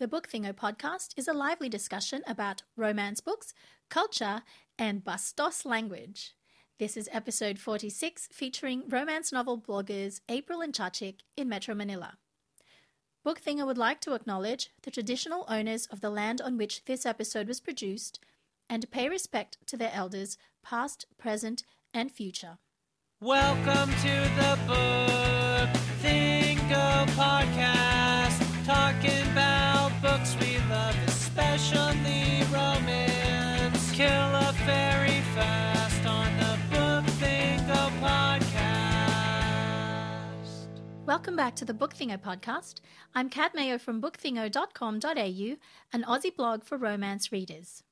The Book Thingo podcast is a lively discussion about romance books, culture, and Bastos language. This is episode 46 featuring romance novel bloggers April and Chachic in Metro Manila. Book Thingo would like to acknowledge the traditional owners of the land on which this episode was produced and pay respect to their elders, past, present, and future. Welcome to the Book Thingo podcast, talking about books we love, especially romance. Kill a fairy fast on the Book Thingo podcast. Welcome back to the Book Thingo podcast. I'm Cad Mayo from BookThingo.com.au, an Aussie blog for romance readers.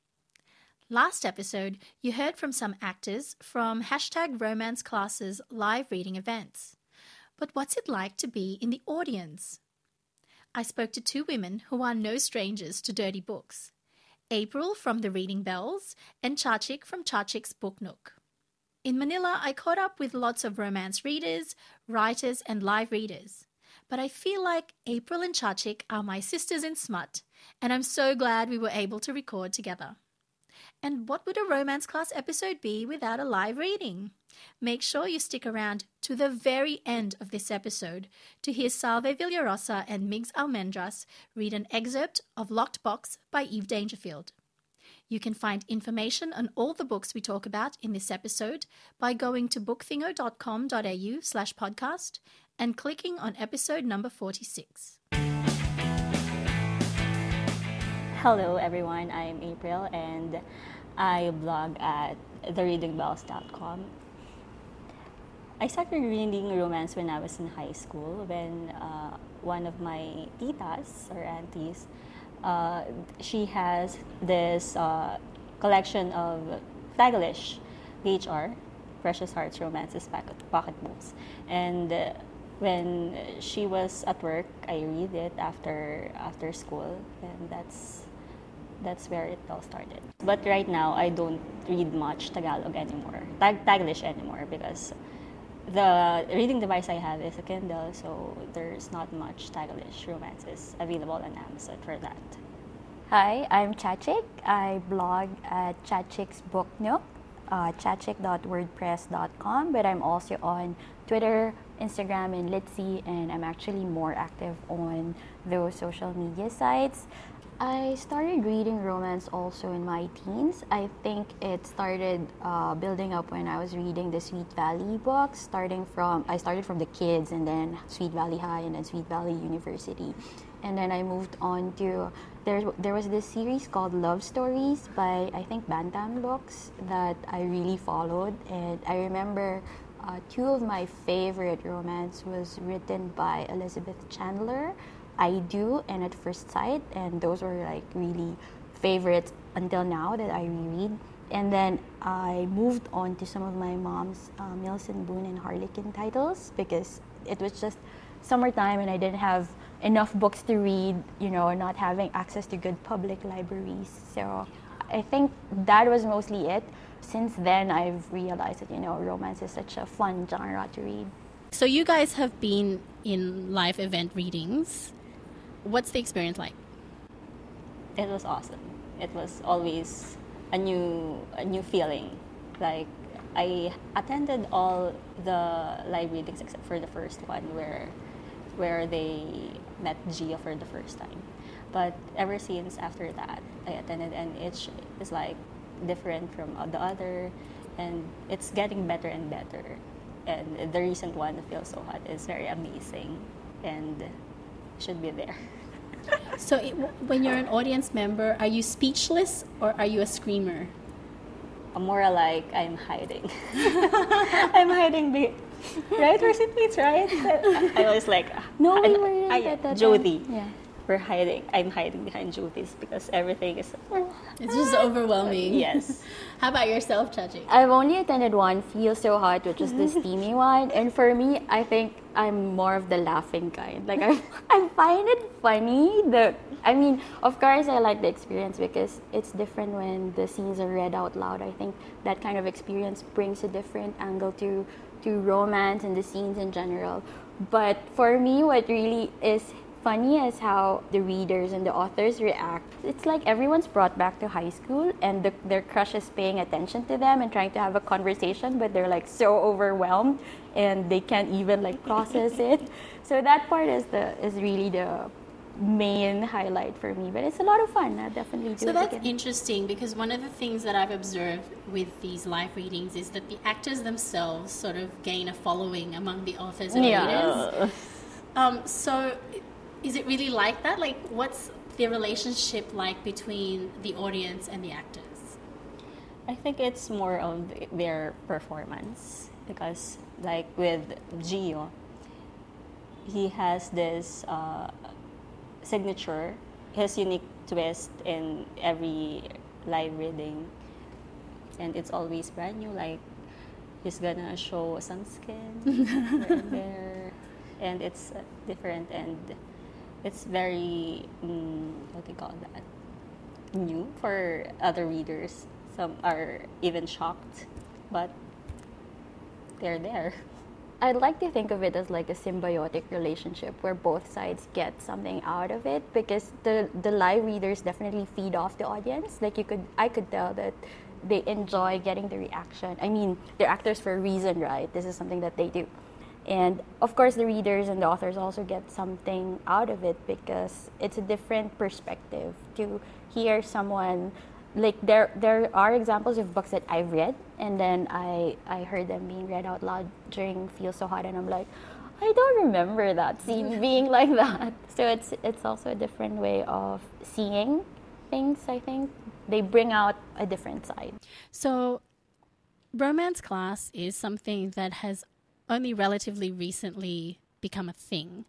Last episode, you heard from some actors from #RomanceClass's live reading events. But what's it like to be in the audience? I spoke to two women who are no strangers to dirty books, April from The Reading Bells and Chachic from Chachic's Book Nook. In Manila, I caught up with lots of romance readers, writers and live readers. But I feel like April and Chachic are my sisters in smut, and I'm so glad we were able to record together. And what would a romance class episode be without a live reading? Make sure you stick around to the very end of this episode to hear Salve Villarosa and Migs Almendras read an excerpt of Locked Box by Eve Dangerfield. You can find information on all the books we talk about in this episode by going to bookthingo.com.au/podcast and clicking on episode number 46. Hello everyone, I'm April and I blog at thereadingbells.com. I started reading romance when I was in high school when one of my titas or aunties, she has this collection of Taglish, PHR, Precious Hearts Romances pocketbooks. And when she was at work, I read it after school, and that's where it all started. But right now, I don't read much Tagalog anymore, Taglish anymore, because the reading device I have is a Kindle, so there's not much Taglish romances available on Amazon for that. Hi, I'm Chachic. I blog at Chachic's Book Nook, chachic.wordpress.com, but I'm also on Twitter, Instagram, and Litzy, and I'm actually more active on those social media sites. I started reading romance also in my teens. I think it started building up when I was reading the Sweet Valley books, I started from the kids and then Sweet Valley High and then Sweet Valley University. And then I moved on to, there was this series called Love Stories by, I think, Bantam Books that I really followed. And I remember two of my favorite romance was written by Elizabeth Chandler, I Do and At First Sight, and those were like really favorites until now that I reread. And then I moved on to some of my mom's Mills and Boon and Harlequin titles because it was just summertime and I didn't have enough books to read, you know, not having access to good public libraries. So I think that was mostly it. Since then, I've realized that, you know, romance is such a fun genre to read. So you guys have been in live event readings. What's the experience like? It was awesome. It was always a new feeling. Like, I attended all the live readings except for the first one where they met Gio for the first time. But ever since after that, I attended, and each is like different from the other, and it's getting better and better. And the recent one, Feels So Hot, is very amazing and should be there. So when you're an audience member, are you speechless or are you a screamer? More like I'm hiding. I'm hiding, right? Where's it meets, right? I was like, no, we were at Jody. Yeah. We're hiding. I'm hiding behind Judy's because everything is... It's just overwhelming. Yes. How about yourself, Chachi? I've only attended one, Feels So Hot, which is the steamy one. And for me, I think I'm more of the laughing kind. Like, I find it funny. Of course, I like the experience because it's different when the scenes are read out loud. I think that kind of experience brings a different angle to romance and the scenes in general. But for me, what really is funny as how the readers and the authors react. It's like everyone's brought back to high school and their crush is paying attention to them and trying to have a conversation, but they're like so overwhelmed and they can't even like process it. So that part is really the main highlight for me, but it's a lot of fun. I definitely do. So that's interesting, because one of the things that I've observed with these live readings is that the actors themselves sort of gain a following among the authors and readers. So is it really like that? Like, what's the relationship like between the audience and the actors? I think it's more of their performance, because like with Gio, he has this signature, his unique twist in every live reading, and it's always brand new. Like, he's gonna show sunscreen there, and it's different, and it's very what do you call that, new for other readers. Some are even shocked, but they're there. I'd like to think of it as like a symbiotic relationship where both sides get something out of it, because the live readers definitely feed off the audience. Like, I could tell that they enjoy getting the reaction. I mean, they're actors for a reason, right? This is something that they do. And of course the readers and the authors also get something out of it, because it's a different perspective to hear someone. Like, there are examples of books that I've read, and then I heard them being read out loud during Feels So Hot, and I'm like, I don't remember that scene being like that. So it's also a different way of seeing things, I think. They bring out a different side. So Romance Class is something that has only relatively recently become a thing.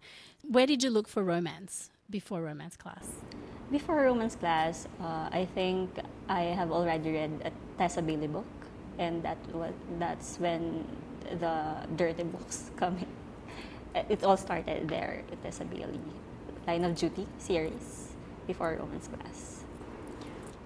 Where did you look for romance before Romance Class? Before Romance Class, I think I have already read a Tessa Bailey book, and that's when the dirty books come in. It all started there, Tessa Bailey. Line of Duty series, before Romance Class.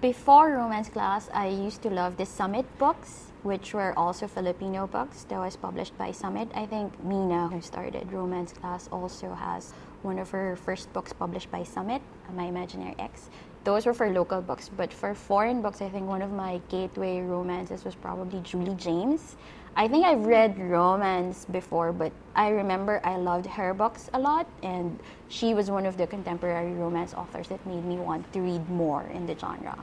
Before Romance Class, I used to love the Summit books, which were also Filipino books that was published by Summit. I think Mina, who started Romance Class, also has one of her first books published by Summit, My Imaginary Ex. Those were for local books, but for foreign books, I think one of my gateway romances was probably Julie James. I think I've read romance before, but I remember I loved her books a lot, and she was one of the contemporary romance authors that made me want to read more in the genre.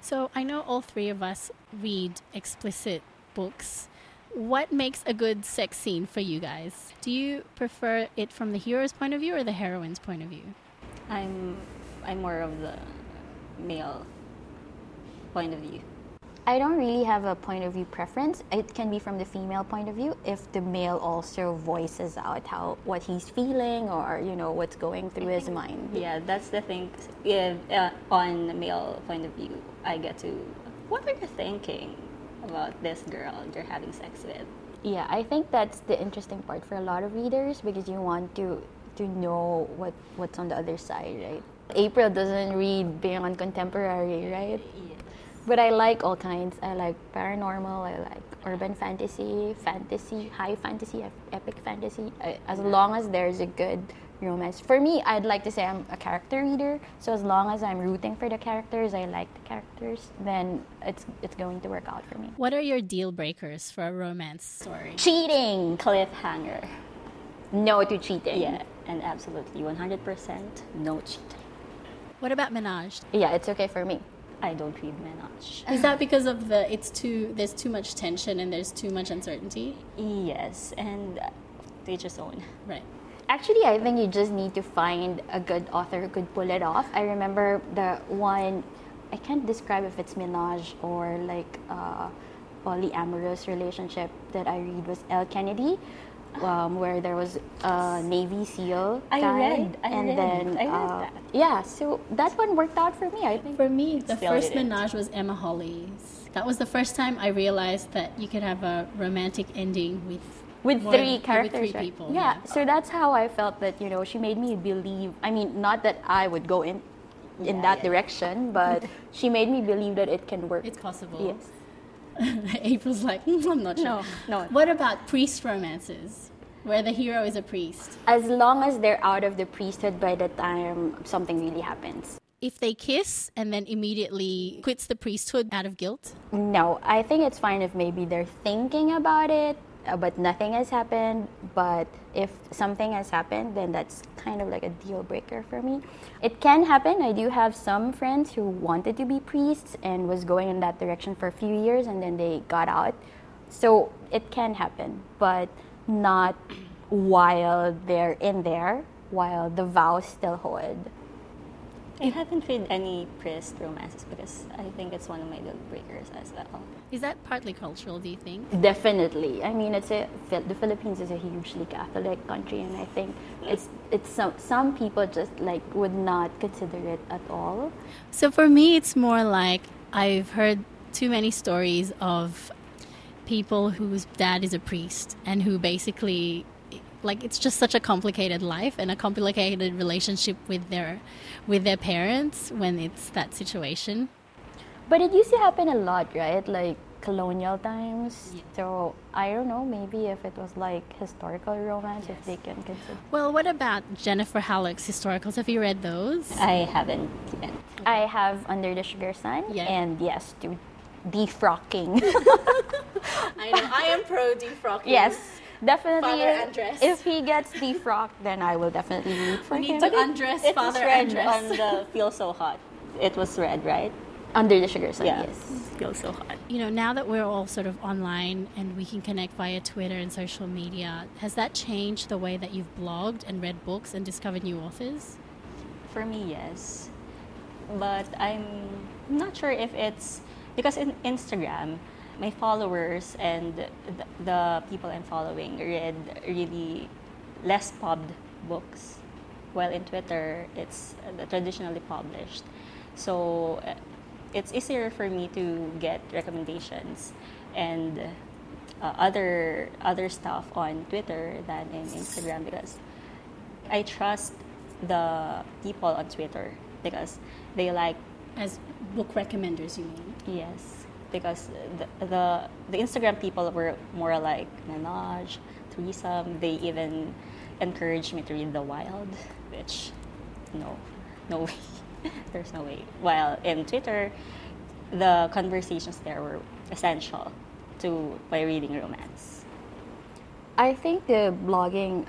So I know all three of us read explicit books. What makes a good sex scene for you guys? Do you prefer it from the hero's point of view or the heroine's point of view? I'm more of the male point of view. I don't really have a point of view preference. It can be from the female point of view if the male also voices out what he's feeling, or what's going through his mind. Yeah, that's the thing. If, on the male point of view, I get to, what are you thinking about this girl you're having sex with? Yeah, I think that's the interesting part for a lot of readers, because you want to know what's on the other side, right? April doesn't read beyond contemporary, right? Yes. But I like all kinds. I like paranormal, I like urban fantasy, high fantasy, epic fantasy, as long as there's a good romance. For me, I'd like to say I'm a character reader, so as long as I'm rooting for the characters, I like the characters, then it's going to work out for me. What are your deal breakers for a romance story? Cheating! Cliffhanger. No to cheating. Yeah, and absolutely 100% no cheating. What about menage? Yeah, it's okay for me. I don't read menage. Is that because of there's too much tension and there's too much uncertainty? Yes, and they just own. Right. Actually, I think you just need to find a good author who could pull it off. I remember the one, I can't describe if it's menage or like a polyamorous relationship that I read, was L. Kennedy. Where there was a Navy SEAL guy. I read that. Yeah, so that one worked out for me, I think. For me, the first menage was Emma Hawley's. That was the first time I realized that you could have a romantic ending with three people. Yeah, so that's how I felt that, she made me believe. I mean, not that I would go in that direction, but she made me believe that it can work. It's possible. Yes. April's like, I'm not sure. No. What about priest romances? Where the hero is a priest. As long as they're out of the priesthood by the time something really happens. If they kiss and then immediately quits the priesthood out of guilt? No, I think it's fine if maybe they're thinking about it, but nothing has happened. But if something has happened, then that's kind of like a deal breaker for me. It can happen. I do have some friends who wanted to be priests and was going in that direction for a few years and then they got out. So it can happen, but not while they're in there, while the vows still hold. I haven't read any priest romances because I think it's one of my deal breakers as well. Is that partly cultural, do you think? Definitely. I mean, the Philippines is a hugely Catholic country, and I think it's some people just like would not consider it at all. So for me, it's more like I've heard too many stories of people whose dad is a priest and who basically, like, it's just such a complicated life and a complicated relationship with their parents when it's that situation. But it used to happen a lot, right? Like colonial times. Yeah. So I don't know, maybe if it was like historical romance, yes, if they can consider. Well, what about Jennifer Halleck's historicals? Have you read those? I haven't yet. I have Under the Sugar Sun, yeah, and yes, to defrocking. I know, I am pro defrocking. Yes. Definitely, if he gets defrocked, then I will definitely read for him. We need to undress Father Andress. On the Feels So Hot. It was read, right? Under the Sugar Sun, yeah. Yes. Feels So Hot. You know, now that we're all sort of online and we can connect via Twitter and social media, has that changed the way that you've blogged and read books and discovered new authors? For me, yes. But I'm not sure if it's... Because in Instagram... My followers and the people I'm following read really less pubbed books, while in Twitter it's traditionally published. So it's easier for me to get recommendations and other stuff on Twitter than in Instagram, because I trust the people on Twitter because they like... As book recommenders, you mean? Yes. Because the Instagram people were more like Menage, Threesome. They even encouraged me to read The Wild, which no way. There's no way. While in Twitter, the conversations there were essential to my reading romance. I think the blogging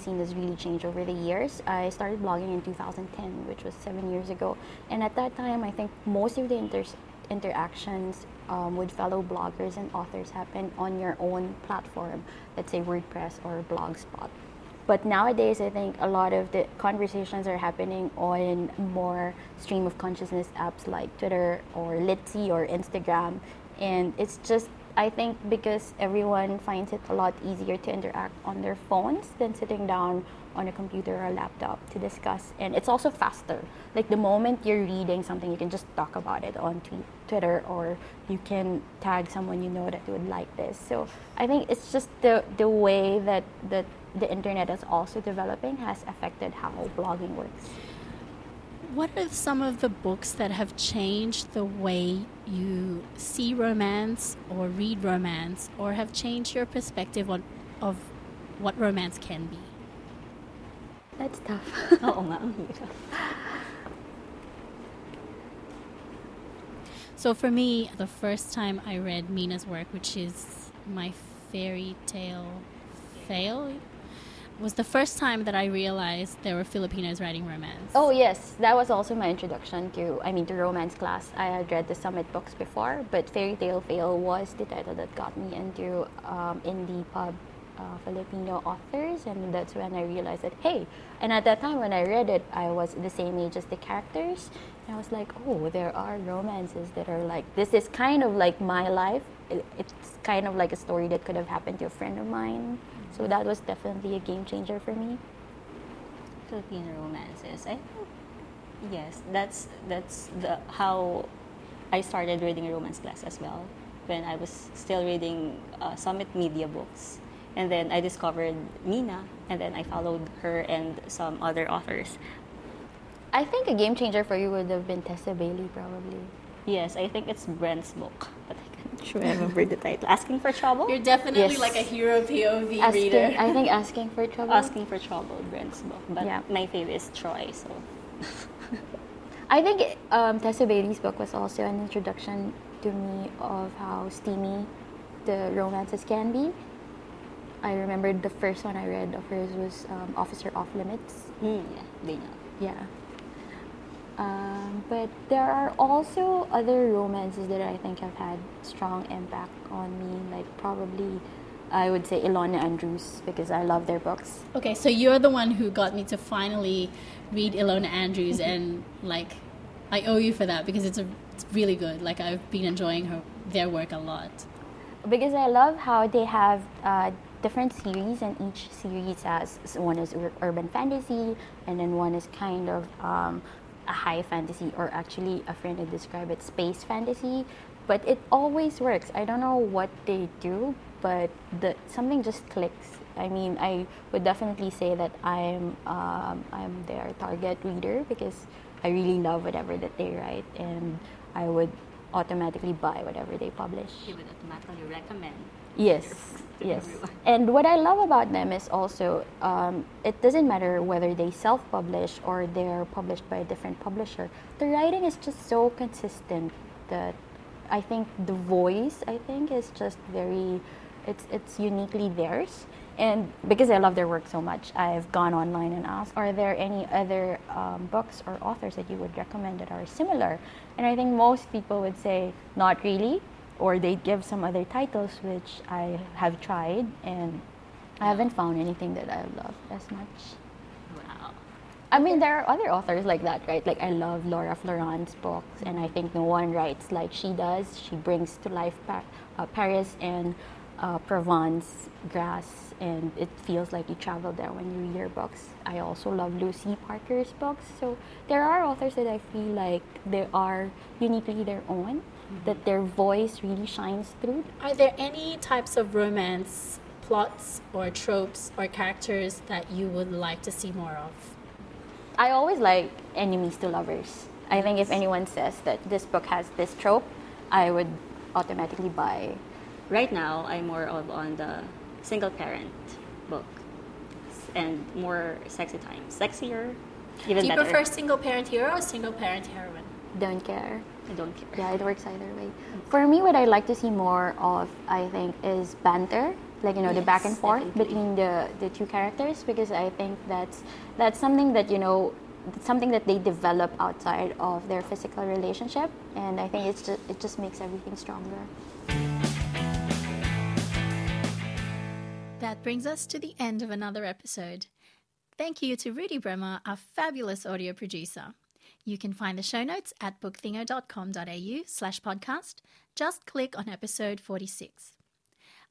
scene has really changed over the years. I started blogging in 2010, which was 7 years ago, and at that time, I think most of the interactions with fellow bloggers and authors happen on your own platform, let's say WordPress or Blogspot. But nowadays, I think a lot of the conversations are happening on more stream of consciousness apps like Twitter or Litzy or Instagram. And it's just, I think, because everyone finds it a lot easier to interact on their phones than sitting down on a computer or a laptop to discuss. And it's also faster. Like the moment you're reading something, you can just talk about it on Twitter, or you can tag someone you know that would like this. So I think it's just the way that the internet is also developing has affected how blogging works. What are some of the books that have changed the way you see romance or read romance, or have changed your perspective of what romance can be? That's tough. Oo nga. So for me, the first time I read Mina's work, which is My Fairy Tale Fail, was the first time that I realized there were Filipinos writing romance. Oh yes, that was also my introduction to Romance Class. I had read the Summit books before, but Fairy Tale Fail was the title that got me into indie pub Filipino authors, and that's when I realized that, hey, and at that time when I read it, I was the same age as the characters, and I was like, oh, there are romances that are like, this is kind of like my life. It's kind of like a story that could have happened to a friend of mine. Mm-hmm. So that was definitely a game changer for me. Filipino romances, I think, yes, that's how I started reading Romance Class as well, when I was still reading Summit Media books. And then I discovered Mina, and then I followed her and some other authors. I think a game changer for you would have been Tessa Bailey, probably. Yes, I think it's Brent's book. But I can't Should we remember the title? Asking for Trouble? You're definitely like a hero POV reader. I think Asking for Trouble. Asking for Trouble, Brent's book. But my favorite is Troy, so... I think Tessa Bailey's book was also an introduction to me of how steamy the romances can be. I remember the first one I read of hers was Officer Off Limits. But there are also other romances that I think have had strong impact on me, like probably I would say Ilona Andrews, because I love their books. Okay, so you're the one who got me to finally read Ilona Andrews, and like I owe you for that, because it's really good. Like I've been enjoying their work a lot. Because I love how they have different series, and each series has, one is urban fantasy, and then one is kind of a high fantasy, or actually a friend had described it, space fantasy. But it always works. I don't know what they do, but something just clicks. I mean, I would definitely say that I'm their target reader, because I really love whatever that they write, and I would automatically buy whatever they publish. You would automatically recommend. Yes. Everyone. And what I love about them is also, it doesn't matter whether they self-publish or they're published by a different publisher. The writing is just so consistent that I think the voice, is just very, it's uniquely theirs. And because I love their work so much, I've gone online and asked, are there any other books or authors that you would recommend that are similar? And I think most people would say, not really. Or they give some other titles, which I have tried, and I haven't found anything that I love as much. Wow. I mean, there are other authors like that, right? Like, I love Laura Florant's books, and I think no one writes like she does. She brings to life Paris and Provence grass, and it feels like you travel there when you read your books. I also love Lucy Parker's books. So there are authors that I feel like they are uniquely their own, that their voice really shines through. Are there any types of romance plots or tropes or characters that you would like to see more of? I always like enemies to lovers. I think if anyone says that this book has this trope, I would automatically buy. Right now, I'm more of on the single parent book and more sexy times. Sexier, even better. Do you prefer single parent hero or single parent heroine? Don't care. I don't care. Yeah, it works either way. For me, what I like to see more of, I think, is banter. Like, you know, the back and forth between the two characters, because I think that's something that, you know, something that they develop outside of their physical relationship, and I think it just makes everything stronger. That brings us to the end of another episode. Thank you to Rudy Bremer, our fabulous audio producer. You can find the show notes at bookthingo.com.au/podcast. Just click on episode 46.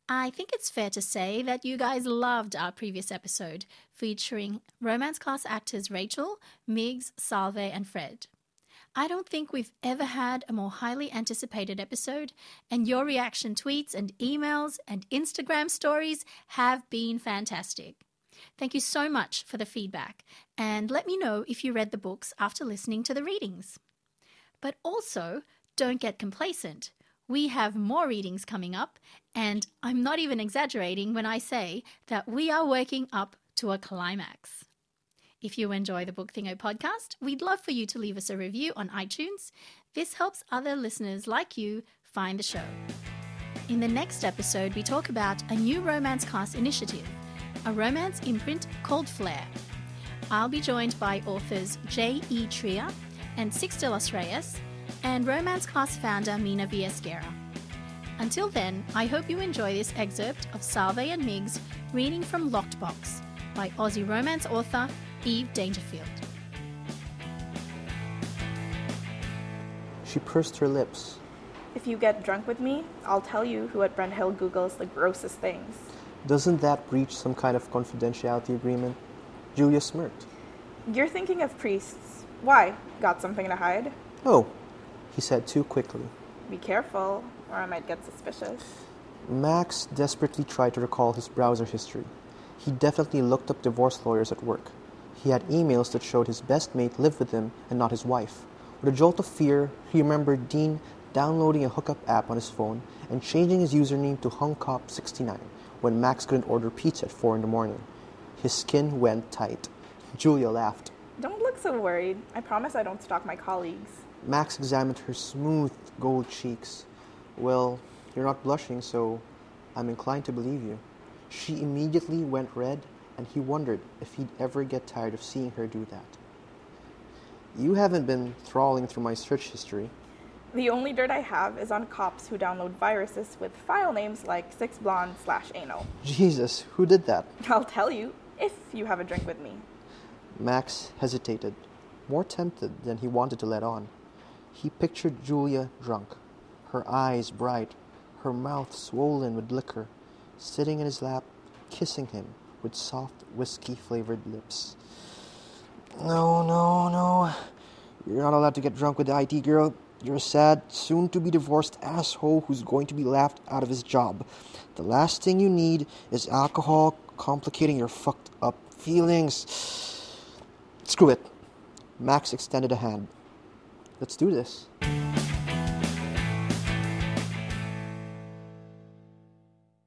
I think it's fair to say that you guys loved our previous episode featuring Romance Class actors Rachel, Migs, Salve and Fred. I don't think we've ever had a more highly anticipated episode, and your reaction tweets and emails and Instagram stories have been fantastic. Thank you so much for the feedback, and let me know if you read the books after listening to the readings. But also, don't get complacent. We have more readings coming up, and I'm not even exaggerating when I say that we are working up to a climax. If you enjoy the Book Thingo podcast, we'd love for you to leave us a review on iTunes. This helps other listeners like you find the show. In the next episode, we talk about a new Romance Class initiative, a romance imprint called Flair. I'll be joined by authors J.E. Trier and Six de los Reyes and Romance Class founder Mina Viesguera. Until then, I hope you enjoy this excerpt of Salve and Migs reading from Locked Box by Aussie romance author Eve Dangerfield. She pursed her lips. If you get drunk with me, I'll tell you who at Brent Hill Googles the grossest things. Doesn't that breach some kind of confidentiality agreement? Julia smirked. You're thinking of priests. Why? Got something to hide? Oh, he said too quickly. Be careful, or I might get suspicious. Max desperately tried to recall his browser history. He definitely looked up divorce lawyers at work. He had emails that showed his best mate lived with him and not his wife. With a jolt of fear, he remembered Dean downloading a hookup app on his phone, and changing his username to HungCop69 when Max couldn't order pizza at 4 in the morning. His skin went tight. Julia laughed. Don't look so worried. I promise I don't stalk my colleagues. Max examined her smooth gold cheeks. Well, you're not blushing, so I'm inclined to believe you. She immediately went red, and he wondered if he'd ever get tired of seeing her do that. You haven't been trawling through my search history. The only dirt I have is on cops who download viruses with file names like sixblonde/anal. Jesus, who did that? I'll tell you, if you have a drink with me. Max hesitated, more tempted than he wanted to let on. He pictured Julia drunk, her eyes bright, her mouth swollen with liquor, sitting in his lap, kissing him with soft, whiskey-flavored lips. No. You're not allowed to get drunk with the IT girl. You're a sad, soon-to-be-divorced asshole who's going to be laughed out of his job. The last thing you need is alcohol complicating your fucked-up feelings. Screw it. Max extended a hand. Let's do this.